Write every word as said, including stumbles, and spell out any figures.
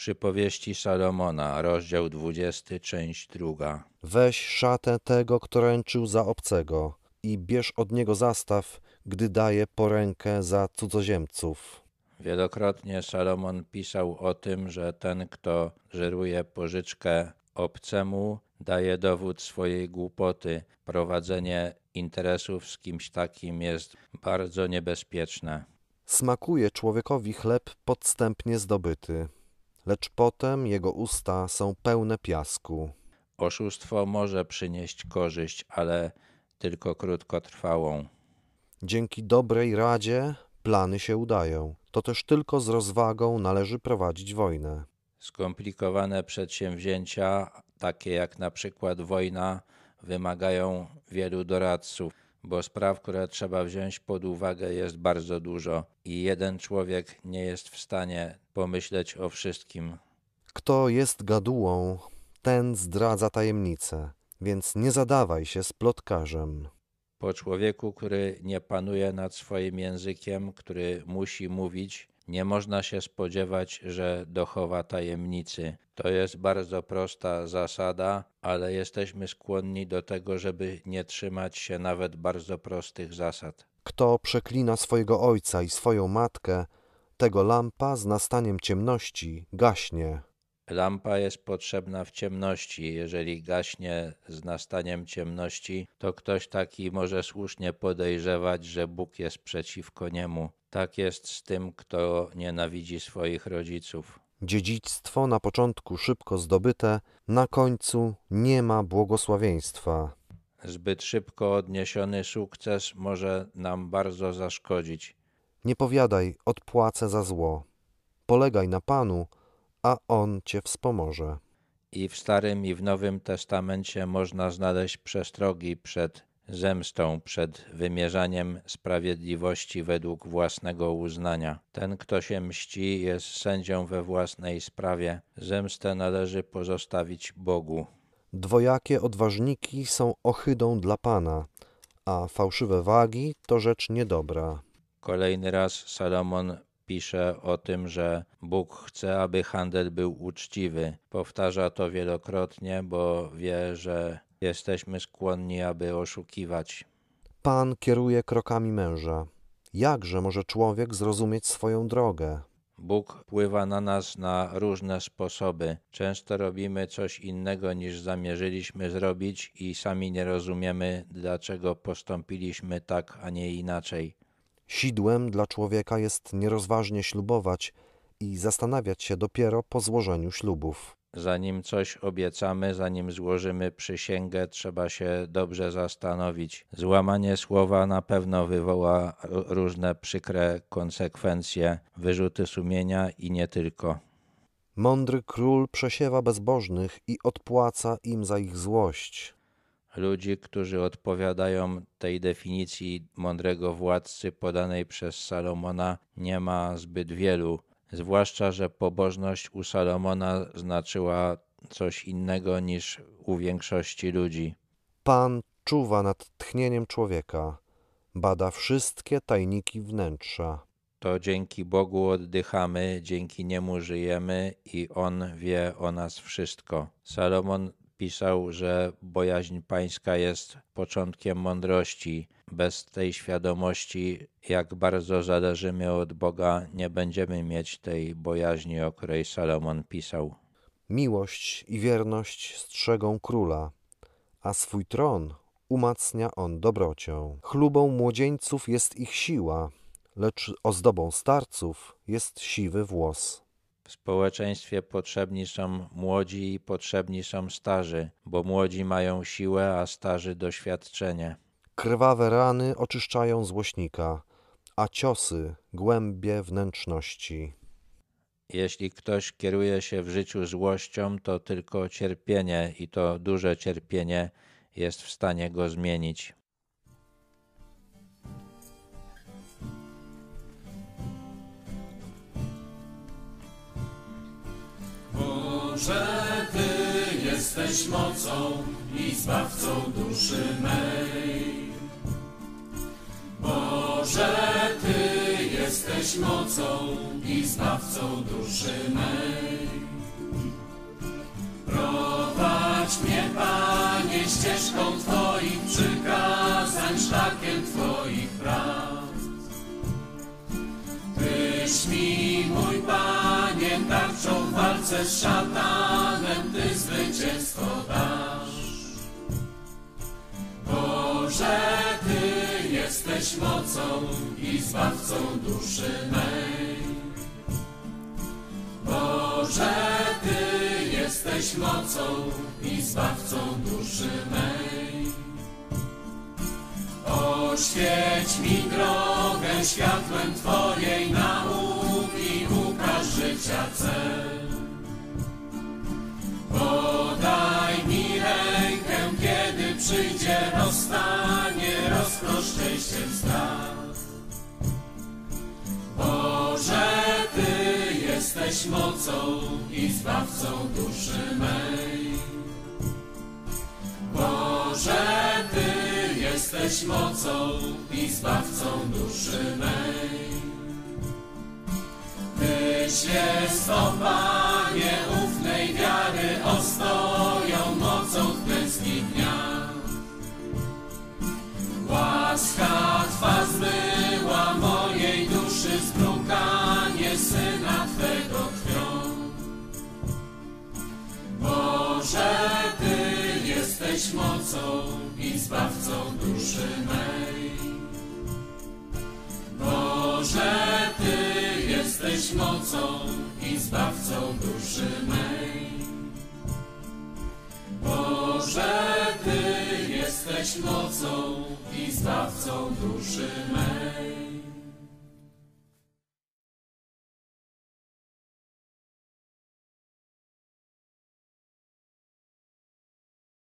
Przypowieści Salomona, rozdział dwudziesty, część druga. Weź szatę tego, kto ręczył za obcego, i bierz od niego zastaw, gdy daje porękę za cudzoziemców. Wielokrotnie Salomon pisał o tym, że ten, kto żeruje pożyczkę obcemu, daje dowód swojej głupoty. Prowadzenie interesów z kimś takim jest bardzo niebezpieczne. Smakuje człowiekowi chleb podstępnie zdobyty, lecz potem jego usta są pełne piasku. Oszustwo może przynieść korzyść, ale tylko krótkotrwałą. Dzięki dobrej radzie plany się udają. To też tylko z rozwagą należy prowadzić wojnę. Skomplikowane przedsięwzięcia, takie jak na przykład wojna, wymagają wielu doradców, bo spraw, które trzeba wziąć pod uwagę, jest bardzo dużo i jeden człowiek nie jest w stanie pomyśleć o wszystkim. Kto jest gadułą, ten zdradza tajemnicę, więc nie zadawaj się z plotkarzem. Po człowieku, który nie panuje nad swoim językiem, który musi mówić, nie można się spodziewać, że dochowa tajemnicy. To jest bardzo prosta zasada, ale jesteśmy skłonni do tego, żeby nie trzymać się nawet bardzo prostych zasad. Kto przeklina swojego ojca i swoją matkę, tego lampa z nastaniem ciemności gaśnie. Lampa jest potrzebna w ciemności. Jeżeli gaśnie z nastaniem ciemności, to ktoś taki może słusznie podejrzewać, że Bóg jest przeciwko niemu. Tak jest z tym, kto nienawidzi swoich rodziców. Dziedzictwo na początku szybko zdobyte, na końcu nie ma błogosławieństwa. Zbyt szybko odniesiony sukces może nam bardzo zaszkodzić. Nie powiadaj, odpłacę za zło. Polegaj na Panu, a On cię wspomoże. I w Starym i w Nowym Testamencie można znaleźć przestrogi przed zemstą, przed wymierzaniem sprawiedliwości według własnego uznania. Ten, kto się mści, jest sędzią we własnej sprawie. Zemstę należy pozostawić Bogu. Dwojakie odważniki są ohydą dla Pana, a fałszywe wagi to rzecz niedobra. Kolejny raz Salomon pisze o tym, że Bóg chce, aby handel był uczciwy. Powtarza to wielokrotnie, bo wie, że jesteśmy skłonni, aby oszukiwać. Pan kieruje krokami męża. Jakże może człowiek zrozumieć swoją drogę? Bóg wpływa na nas na różne sposoby. Często robimy coś innego, niż zamierzyliśmy zrobić i sami nie rozumiemy, dlaczego postąpiliśmy tak, a nie inaczej. Sidłem dla człowieka jest nierozważnie ślubować i zastanawiać się dopiero po złożeniu ślubów. Zanim coś obiecamy, zanim złożymy przysięgę, trzeba się dobrze zastanowić. Złamanie słowa na pewno wywoła różne przykre konsekwencje, wyrzuty sumienia i nie tylko. Mądry król przesiewa bezbożnych i odpłaca im za ich złość. Ludzi, którzy odpowiadają tej definicji mądrego władcy podanej przez Salomona, nie ma zbyt wielu. Zwłaszcza, że pobożność u Salomona znaczyła coś innego niż u większości ludzi. Pan czuwa nad tchnieniem człowieka, bada wszystkie tajniki wnętrza. To dzięki Bogu oddychamy, dzięki Niemu żyjemy i On wie o nas wszystko. Salomon pisał, że bojaźń pańska jest początkiem mądrości. Bez tej świadomości, jak bardzo zależymy od Boga, nie będziemy mieć tej bojaźni, o której Salomon pisał. Miłość i wierność strzegą króla, a swój tron umacnia on dobrocią. Chlubą młodzieńców jest ich siła, lecz ozdobą starców jest siwy włos. W społeczeństwie potrzebni są młodzi i potrzebni są starzy, bo młodzi mają siłę, a starzy doświadczenie. Krwawe rany oczyszczają złośnika, a ciosy głębie wnętrzności. Jeśli ktoś kieruje się w życiu złością, to tylko cierpienie, i to duże cierpienie, jest w stanie go zmienić. Boże, Ty jesteś mocą i zbawcą duszy mej. Boże, Ty jesteś mocą i zbawcą duszy mej. ścieżką Twoich przykazań, szlakiem Twoich praw. Tyś mi, mój Panie, tarczą w walce z szatanem, Ty zwycięstwo dasz. Boże, Ty jesteś mocą i zbawcą duszy mej. Boże, Ty jesteś mocą i zbawcą duszy mej. Oświeć mi drogę światłem Twojej nauki, ukaż życia cel. Podaj mi rękę, kiedy przyjdzie rozstanie, rozproszczaj się w strach. Boże, Ty jesteś mocą i zbawcą duszy mej. Boże, Ty jesteś mocą i zbawcą duszy mej. Tyś jest, o Panie, ufnej wiary ostoją, mocą w klęskich dniach. Łaska Twa zmyła mojej duszy zbrukanie, Syna Twego krwią. Boże, Ty jesteś mocą i zbawcą duszy mej. Boże, Ty jesteś mocą i zbawcą duszy mej. Boże, Ty jesteś mocą i zbawcą duszy mej.